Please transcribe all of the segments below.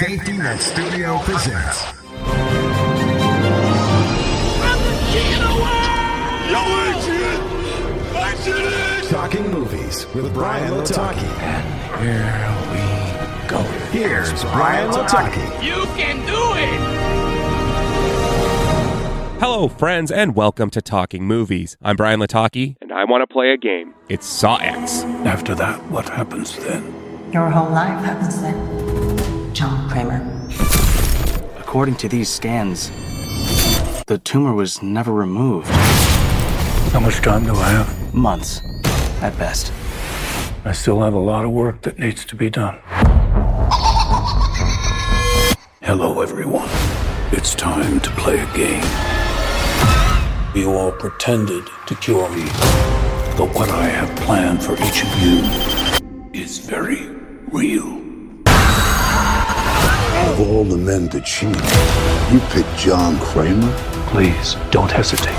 Safety Net Studio presents. Talking Movies with Brian Lataki. And here we go. Here's Brian Lataki. You can do it! Hello, friends, and welcome to Talking Movies. I'm Brian Lataki. And I want to play a game. It's Saw X. After that, what happens then? Your whole life happens then. John Kramer. According to these scans, the tumor was never removed. How much time do I have? Months, at best. I still have a lot of work that needs to be done. Hello, everyone. It's time to play a game. You all pretended to cure me, but what I have planned for each of you is very real. Of all the men to cheat, you picked John Kramer? Please, don't hesitate.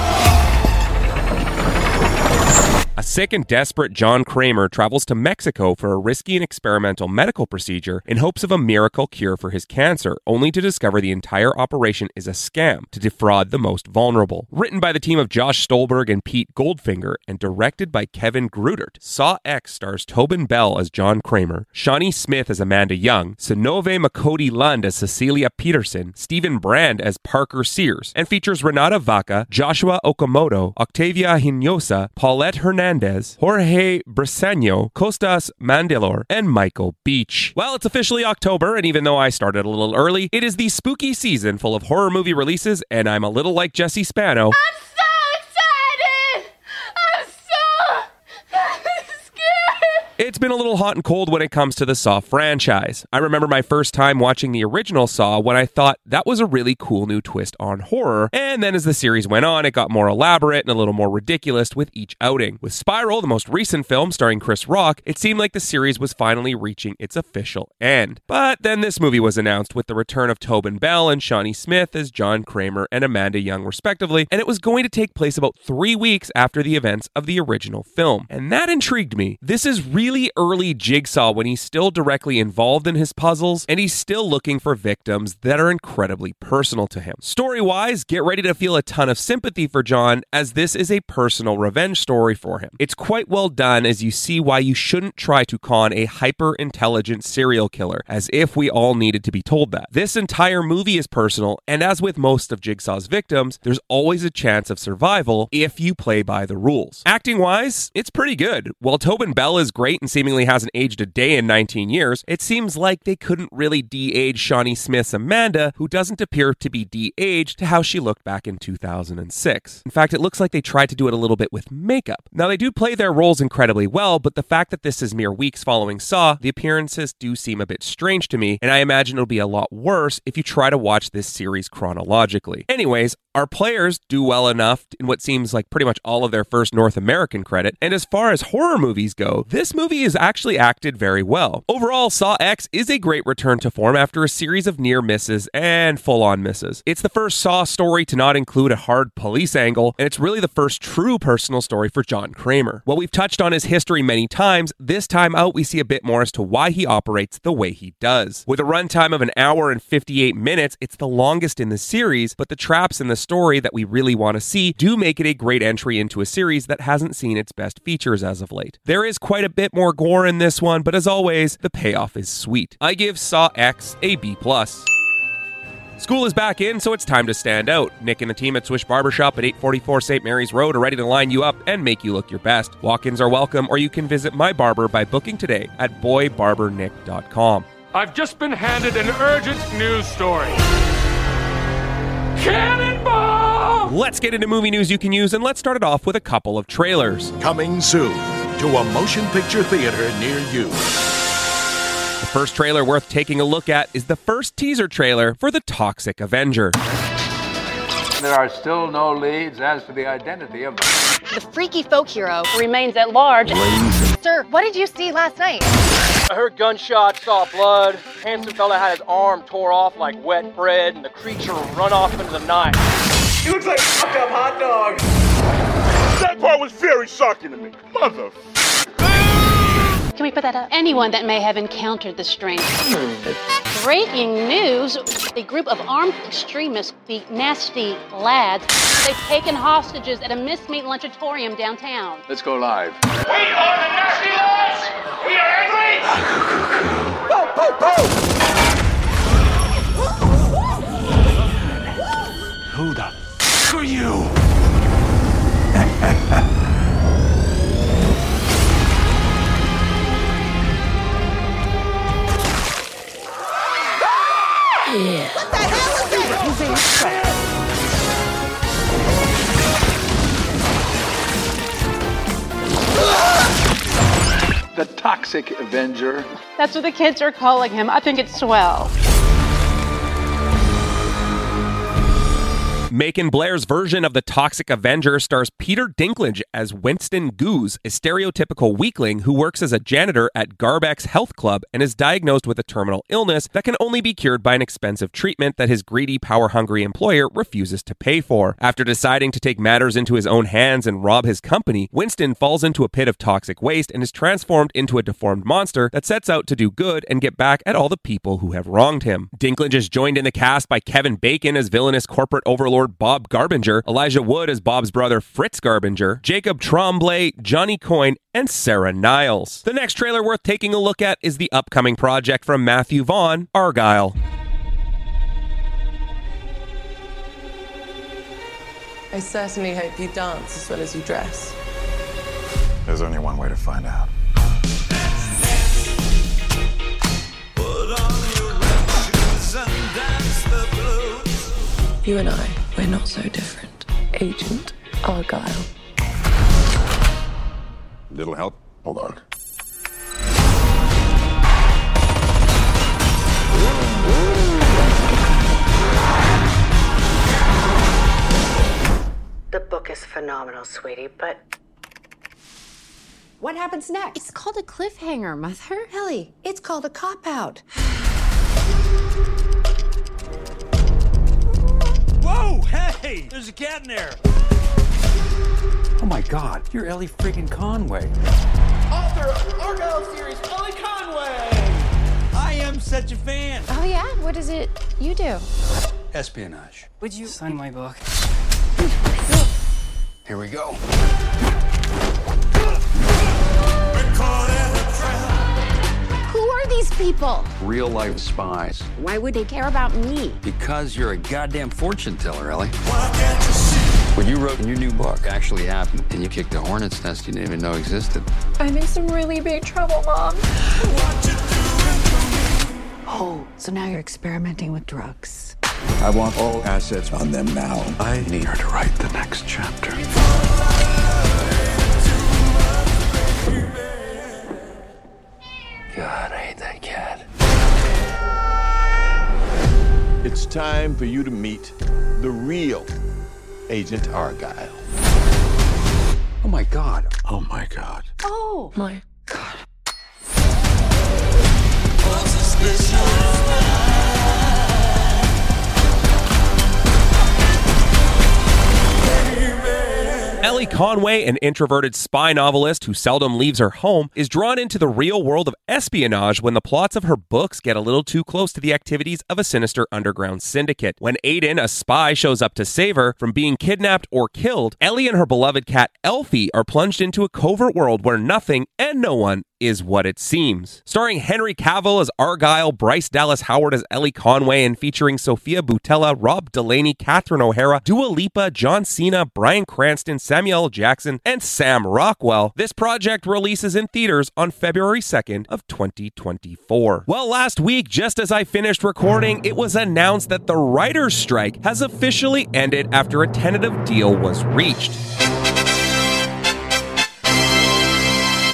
A sick and desperate John Kramer travels to Mexico for a risky and experimental medical procedure in hopes of a miracle cure for his cancer, only to discover the entire operation is a scam to defraud the most vulnerable. Written by the team of Josh Stolberg and Pete Goldfinger and directed by Kevin Grudert, Saw X stars Tobin Bell as John Kramer, Shawnee Smith as Amanda Young, Sonove Makodi-Lund as Cecilia Peterson, Stephen Brand as Parker Sears, and features Renata Vaca, Joshua Okamoto, Octavia Hignosa, Paulette Hernandez, Jorge Briseño, Costas Mandylor, and Michael Beach. Well, it's officially October, and even though I started a little early, it is the spooky season full of horror movie releases, and I'm a little like Jesse Spano. I'm so excited! I'm so scared! It's been a little hot and cold when it comes to the Saw franchise. I remember my first time watching the original Saw when I thought that was a really cool new twist on horror, and then as the series went on, it got more elaborate and a little more ridiculous with each outing. With Spiral, the most recent film starring Chris Rock, it seemed like the series was finally reaching its official end. But then this movie was announced with the return of Tobin Bell and Shawnee Smith as John Kramer and Amanda Young respectively, and it was going to take place about 3 weeks after the events of the original film. And that intrigued me. This is really early Jigsaw when he's still directly involved in his puzzles, and he's still looking for victims that are incredibly personal to him. Story-wise, get ready to feel a ton of sympathy for John, as this is a personal revenge story for him. It's quite well done, as you see why you shouldn't try to con a hyper-intelligent serial killer, as if we all needed to be told that. This entire movie is personal, and as with most of Jigsaw's victims, there's always a chance of survival if you play by the rules. Acting-wise, it's pretty good. While Tobin Bell is great and seemingly hasn't aged a day in 19 years, it seems like they couldn't really de-age Shawnee Smith's Amanda, who doesn't appear to be de-aged to how she looked back in 2006. In fact, it looks like they tried to do it a little bit with makeup. Now, they do play their roles incredibly well, but the fact that this is mere weeks following Saw, the appearances do seem a bit strange to me, and I imagine it'll be a lot worse if you try to watch this series chronologically. Anyways, our players do well enough in what seems like pretty much all of their first North American credit, and as far as horror movies go, this movie is actually acted very well. Overall, Saw X is a great return to form after a series of near misses and full-on misses. It's the first Saw story to not include a hard police angle, and it's really the first true personal story for John Kramer. While we've touched on his history many times, this time out we see a bit more as to why he operates the way he does. With a runtime of an hour and 58 minutes, it's the longest in the series, but the traps in the story that we really want to see do make it a great entry into a series that hasn't seen its best features as of late. There is quite a bit more gore in this one, but as always, the payoff is sweet. I give Saw X a B+. School is back in, so it's time to stand out. Nick and the team at Swish Barbershop at 844 St. Mary's Road are ready to line you up and make you look your best. Walk-ins are welcome, or you can visit my barber by booking today at boybarbernick.com. I've just been handed an urgent news story. Cannonball! Let's get into movie news you can use, and let's start it off with a couple of trailers. Coming soon to a motion picture theater near you. The first trailer worth taking a look at is the first teaser trailer for The Toxic Avenger. There are still no leads as to the identity of the freaky folk hero remains at large. Sir, what did you see last night? I heard gunshots, saw blood. Handsome fella had his arm tore off like wet bread, and the creature run off into the night. He looks like a fucked up hot dog. That part was very shocking to me. Mother. Can we put that up? Anyone that may have encountered the stranger Breaking news, a group of armed extremists, the Nasty Lads, they've taken hostages at a mismeet lunchatorium downtown. Let's go live. We are the Nasty Lads! We are angry! Boom, boom, boom! Who the f*** are you? Yeah. What the hell is that? The Toxic Avenger. That's what the kids are calling him. I think it's swell. Macon Blair's version of The Toxic Avenger stars Peter Dinklage as Winston Goose, a stereotypical weakling who works as a janitor at Garbeck's Health Club and is diagnosed with a terminal illness that can only be cured by an expensive treatment that his greedy, power-hungry employer refuses to pay for. After deciding to take matters into his own hands and rob his company, Winston falls into a pit of toxic waste and is transformed into a deformed monster that sets out to do good and get back at all the people who have wronged him. Dinklage is joined in the cast by Kevin Bacon as villainous corporate overlord Bob Garbinger, Elijah Wood as Bob's brother Fritz Garbinger, Jacob Tremblay, Johnny Coyne, and Sarah Niles. The next trailer worth taking a look at is the upcoming project from Matthew Vaughn, Argyle. I certainly hope you dance as well as you dress. There's only one way to find out. Put on your red shoes and dance the blues. You and I, we're not so different. Agent Argyle. Little help? Hold on. The book is phenomenal, sweetie, but... what happens next? It's called a cliffhanger, Mother. Ellie, it's called a cop-out. Whoa! Hey! There's a cat in there! Oh my god, you're Ellie freaking Conway. Author of Argyle series, Ellie Conway! I am such a fan! Oh yeah? What is it you do? Espionage. Would you sign my book? Here we go. Who are these people? Real-life spies. Why would they care about me? Because you're a goddamn fortune teller, Ellie. Why can't you see? What you wrote in your new book actually happened, and you kicked a hornet's nest you didn't even know existed. I'm in some really big trouble, Mom. What you doing? Oh, so now you're experimenting with drugs. I want all assets on them now. I need her to write the next chapter. God, I hate that cat. It's time for you to meet the real Agent Argyle. Oh my god. Oh my god. Oh my god. Ellie Conway, an introverted spy novelist who seldom leaves her home, is drawn into the real world of espionage when the plots of her books get a little too close to the activities of a sinister underground syndicate. When Aiden, a spy, shows up to save her from being kidnapped or killed, Ellie and her beloved cat Elfie are plunged into a covert world where nothing and no one is what it seems. Starring Henry Cavill as Argyle, Bryce Dallas Howard as Ellie Conway, and featuring Sophia Boutella, Rob Delaney, Catherine O'Hara, Dua Lipa, John Cena, Bryan Cranston, Samuel L. Jackson, and Sam Rockwell. This project releases in theaters on February 2nd of 2024. Well, last week, just as I finished recording, it was announced that the writers' strike has officially ended after a tentative deal was reached.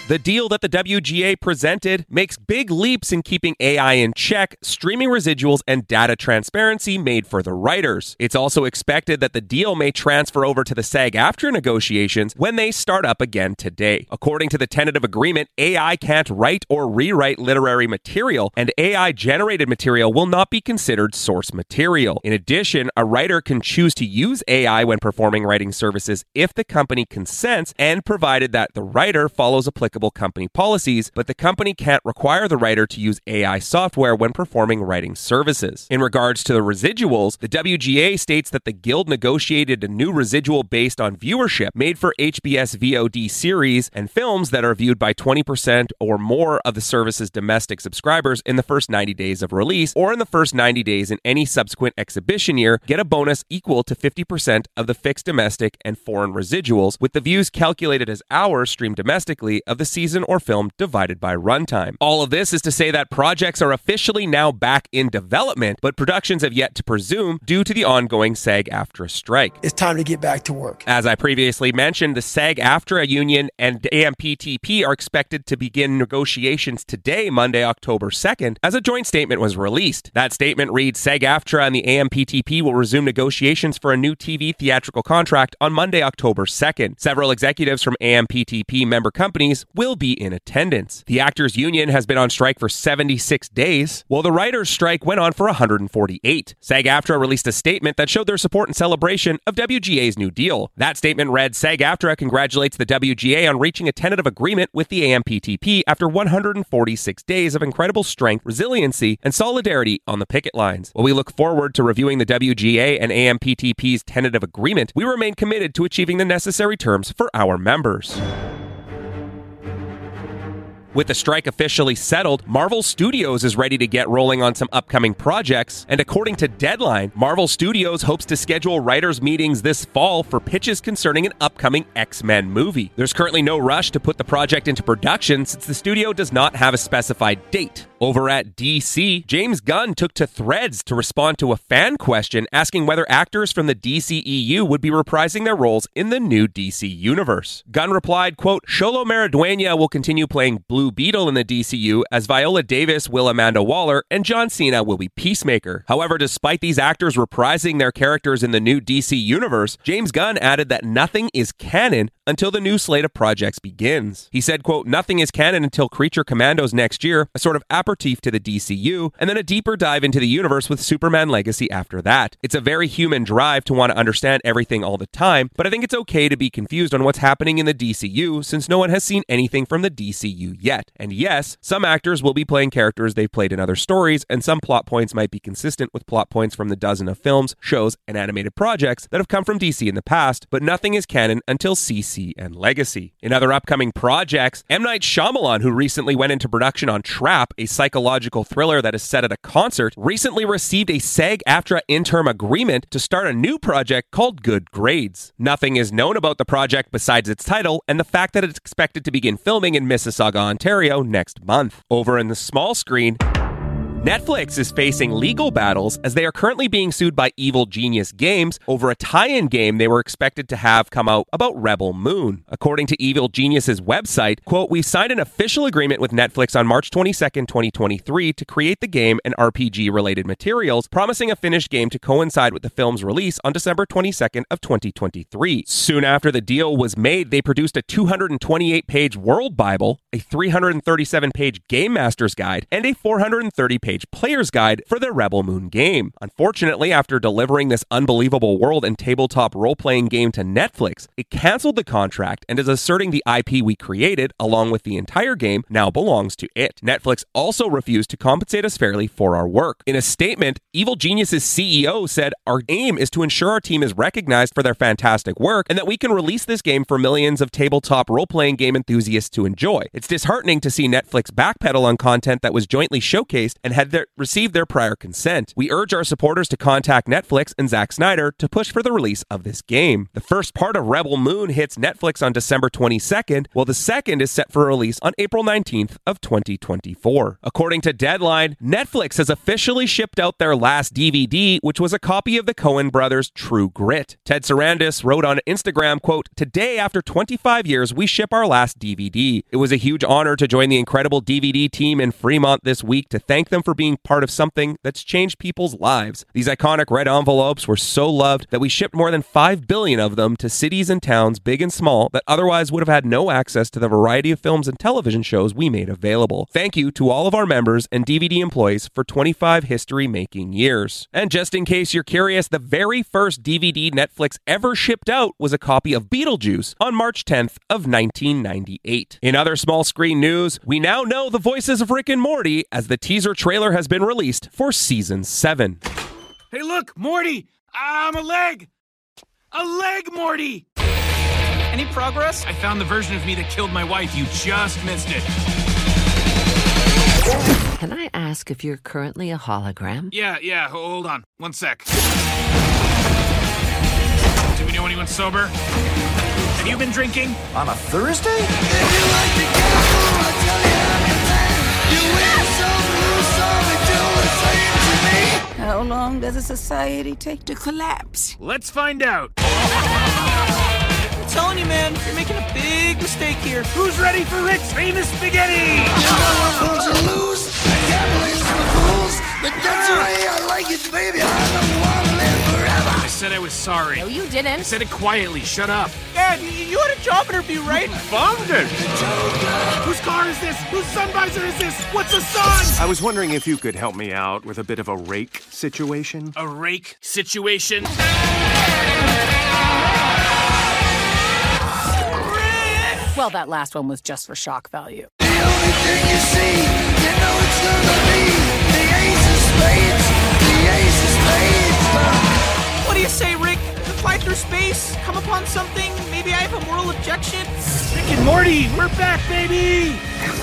The deal that the WGA presented makes big leaps in keeping AI in check, streaming residuals, and data transparency made for the writers. It's also expected that the deal may transfer over to the SAG-AFTRA negotiations when they start up again today. According to the tentative agreement, AI can't write or rewrite literary material, and AI-generated material will not be considered source material. In addition, a writer can choose to use AI when performing writing services if the company consents and provided that the writer follows applicable applicable company policies, but the company can't require the writer to use AI software when performing writing services. In regards to the residuals, the WGA states that the Guild negotiated a new residual based on viewership made for HBS VOD series and films that are viewed by 20% or more of the service's domestic subscribers in the first 90 days of release, or in the first 90 days in any subsequent exhibition year, get a bonus equal to 50% of the fixed domestic and foreign residuals, with the views calculated as hours streamed domestically of the season or film divided by runtime. All of this is to say that projects are officially now back in development, but productions have yet to resume due to the ongoing SAG-AFTRA strike. It's time to get back to work. As I previously mentioned, the SAG-AFTRA union and AMPTP are expected to begin negotiations today, Monday, October 2nd, as a joint statement was released. That statement reads, SAG-AFTRA and the AMPTP will resume negotiations for a new TV theatrical contract on Monday, October 2nd. Several executives from AMPTP member companies will be in attendance. The actors union has been on strike for 76 days, while the writers strike went on for 148. SAG-AFTRA released a statement that showed their support and celebration of WGA's new deal. That statement read, SAG-AFTRA congratulates the WGA on reaching a tentative agreement with the AMPTP after 146 days of incredible strength, resiliency, and solidarity on the picket lines. While we look forward to reviewing the WGA and AMPTP's tentative agreement, we remain committed to achieving the necessary terms for our members. With the strike officially settled, Marvel Studios is ready to get rolling on some upcoming projects, and according to Deadline, Marvel Studios hopes to schedule writers' meetings this fall for pitches concerning an upcoming X-Men movie. There's currently no rush to put the project into production since the studio does not have a specified date. Over at DC, James Gunn took to Threads to respond to a fan question asking whether actors from the DCEU would be reprising their roles in the new DC universe. Gunn replied, quote, Xolo Maridueña will continue playing Blue Beetle in the DCU, as Viola Davis will Amanda Waller, and John Cena will be Peacemaker. However, despite these actors reprising their characters in the new DC universe, James Gunn added that nothing is canon until the new slate of projects begins. He said, quote, nothing is canon until Creature Commandos next year, a sort of aperitif to the DCU, and then a deeper dive into the universe with Superman Legacy after that. It's a very human drive to want to understand everything all the time, but I think it's okay to be confused on what's happening in the DCU since no one has seen anything from the DCU yet. And yes, some actors will be playing characters they've played in other stories, and some plot points might be consistent with plot points from the dozen of films, shows, and animated projects that have come from DC in the past, but nothing is canon until CC and Legacy. In other upcoming projects, M. Night Shyamalan, who recently went into production on Trap, a psychological thriller that is set at a concert, recently received a SAG-AFTRA interim agreement to start a new project called Good Grades. Nothing is known about the project besides its title and the fact that it's expected to begin filming in Mississauga, Ontario next month. Over in the small screen, Netflix is facing legal battles as they are currently being sued by Evil Genius Games over a tie-in game they were expected to have come out about Rebel Moon. According to Evil Genius's website, quote, we've signed an official agreement with Netflix on March 22nd, 2023 to create the game and RPG-related materials, promising a finished game to coincide with the film's release on December 22nd of 2023. Soon after the deal was made, they produced a 228-page World Bible, a 337-page Game Master's Guide, and a 430-page player's guide for the Rebel Moon game. Unfortunately, after delivering this unbelievable world and tabletop role-playing game to Netflix, it canceled the contract and is asserting the IP we created, along with the entire game, now belongs to it. Netflix also refused to compensate us fairly for our work. In a statement, Evil Genius's CEO said, our aim is to ensure our team is recognized for their fantastic work and that we can release this game for millions of tabletop role-playing game enthusiasts to enjoy. It's disheartening to see Netflix backpedal on content that was jointly showcased and had received their prior consent. We urge our supporters to contact Netflix and Zack Snyder to push for the release of this game. The first part of Rebel Moon hits Netflix on December 22nd, while the second is set for release on April 19th of 2024. According to Deadline, Netflix has officially shipped out their last DVD, which was a copy of the Coen brothers' True Grit. Ted Sarandis wrote on Instagram, quote, today, after 25 years, we ship our last DVD. It was a huge honor to join the incredible DVD team in Fremont this week to thank them for being part of something that's changed people's lives. These iconic red envelopes were so loved that we shipped more than 5 billion of them to cities and towns, big and small, that otherwise would have had no access to the variety of films and television shows we made available. Thank you to all of our members and DVD employees for 25 history-making years. And just in case you're curious, the very first DVD Netflix ever shipped out was a copy of Beetlejuice on March 10th of 1998. In other small screen news, we now know the voices of Rick and Morty as the teaser trailer has been released for Season 7. Hey look, Morty! I'm a leg! A leg, Morty! Any progress? I found the version of me that killed my wife. You just missed it. Can I ask if you're currently a hologram? Yeah, hold on. One sec. Do we know anyone sober? Have you been drinking? On a Thursday? If you like to get food, I'll tell you everything. You win some, lose some, and do the same to me. How long does a society take to collapse? Let's find out. I'm telling you, man, you're making a big mistake here. Who's ready for Rick's famous spaghetti? You know I'm going to lose. I can't believe the fools. But that's the way I like it, baby. I don't want to live forever. I said I was sorry. No, you didn't. I said it quietly. Shut up. Dad, you had a job interview, right? Bombed it. Whose car is this? Whose sun visor is this? What's a sun? I was wondering if you could help me out with a bit of a rake situation. A rake situation? Well, that last one was just for shock value. The only thing you see, you know it's gonna be the ace of spades, the ace of spades. What do you say, Rick? To fly through space, come upon something, maybe I have a moral objection? Rick and Morty, we're back, baby!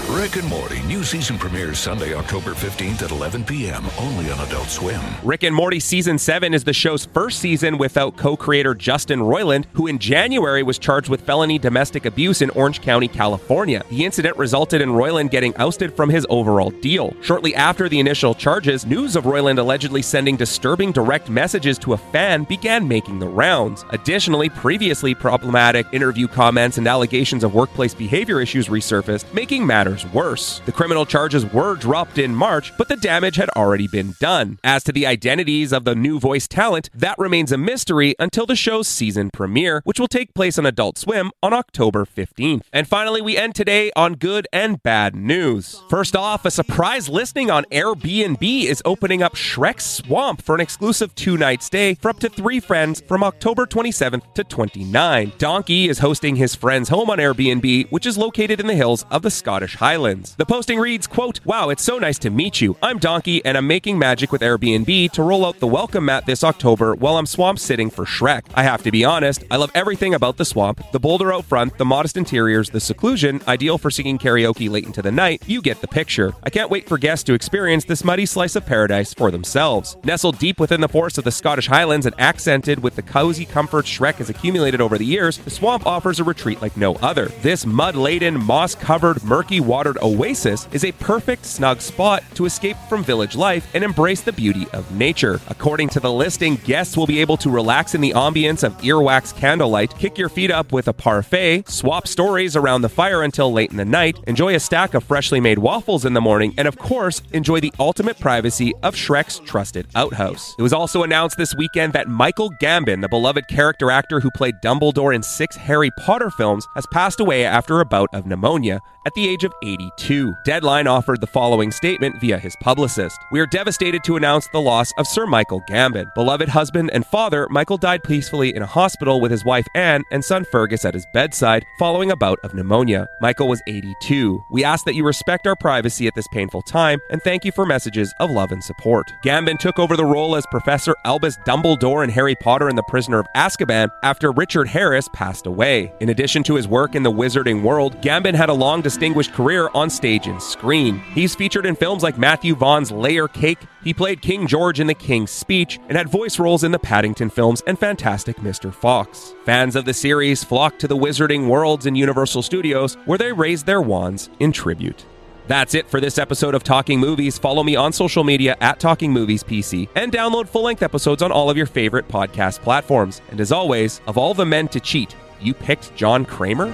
Rick and Morty, new season premieres Sunday, October 15th at 11 p.m., only on Adult Swim. Rick and Morty Season 7 is the show's first season without co-creator Justin Roiland, who in January was charged with felony domestic abuse in Orange County, California. The incident resulted in Roiland getting ousted from his overall deal. Shortly after the initial charges, news of Roiland allegedly sending disturbing direct messages to a fan began making the rounds. Additionally, previously problematic interview comments and allegations of workplace behavior issues resurfaced, making matters worse. The criminal charges were dropped in March, but the damage had already been done. As to the identities of the new voice talent, that remains a mystery until the show's season premiere, which will take place on Adult Swim on October 15th. And finally, we end today on good and bad news. First off, a surprise listing on Airbnb is opening up Shrek's Swamp for an exclusive 2-night stay for up to 3 friends from October 27th to 29. Donkey is hosting his friend's home on Airbnb, which is located in the hills of the Scottish Highlands. The posting reads, quote, "Wow, it's so nice to meet you. I'm Donkey, and I'm making magic with Airbnb to roll out the welcome mat this October while I'm swamp sitting for Shrek. I have to be honest, I love everything about the swamp. The boulder out front, the modest interiors, the seclusion, ideal for singing karaoke late into the night. You get the picture. I can't wait for guests to experience this muddy slice of paradise for themselves. Nestled deep within the forest of the Scottish Highlands and accented with the cozy comfort Shrek has accumulated over the years, the swamp offers a retreat like no other. This mud-laden, moss-covered, murky-watered oasis is a perfect snug spot to escape from village life and embrace the beauty of nature." According to the listing, guests will be able to relax in the ambience of earwax candlelight, kick your feet up with a parfait, swap stories around the fire until late in the night, enjoy a stack of freshly made waffles in the morning, and of course, enjoy the ultimate privacy of Shrek's trusted outhouse. It was also announced this weekend that Michael Gambon, the beloved character actor who played Dumbledore in 6 Harry Potter films, has passed away after a bout of pneumonia at the age of 82. Deadline offered the following statement via his publicist. "We are devastated to announce the loss of Sir Michael Gambon. Beloved husband and father, Michael died peacefully in a hospital with his wife Anne and son Fergus at his bedside following a bout of pneumonia. Michael was 82. We ask that you respect our privacy at this painful time and thank you for messages of love and support." Gambon took over the role as Professor Albus Dumbledore in Harry Potter and the Prisoner of Azkaban after Richard Harris passed away. In addition to his work in the wizarding world, Gambon had a long distinguished career on stage and screen. He's featured in films like Matthew Vaughn's Layer Cake. He played King George in The King's Speech and had voice roles in the Paddington films and Fantastic Mr. Fox. Fans of the series flocked to the Wizarding Worlds in Universal Studios, where they raised their wands in tribute. That's it for this episode of Talking Movies. Follow me on social media at Talking Movies PC and download full-length episodes on all of your favorite podcast platforms. And as always, of all the men to cheat, you picked John Kramer?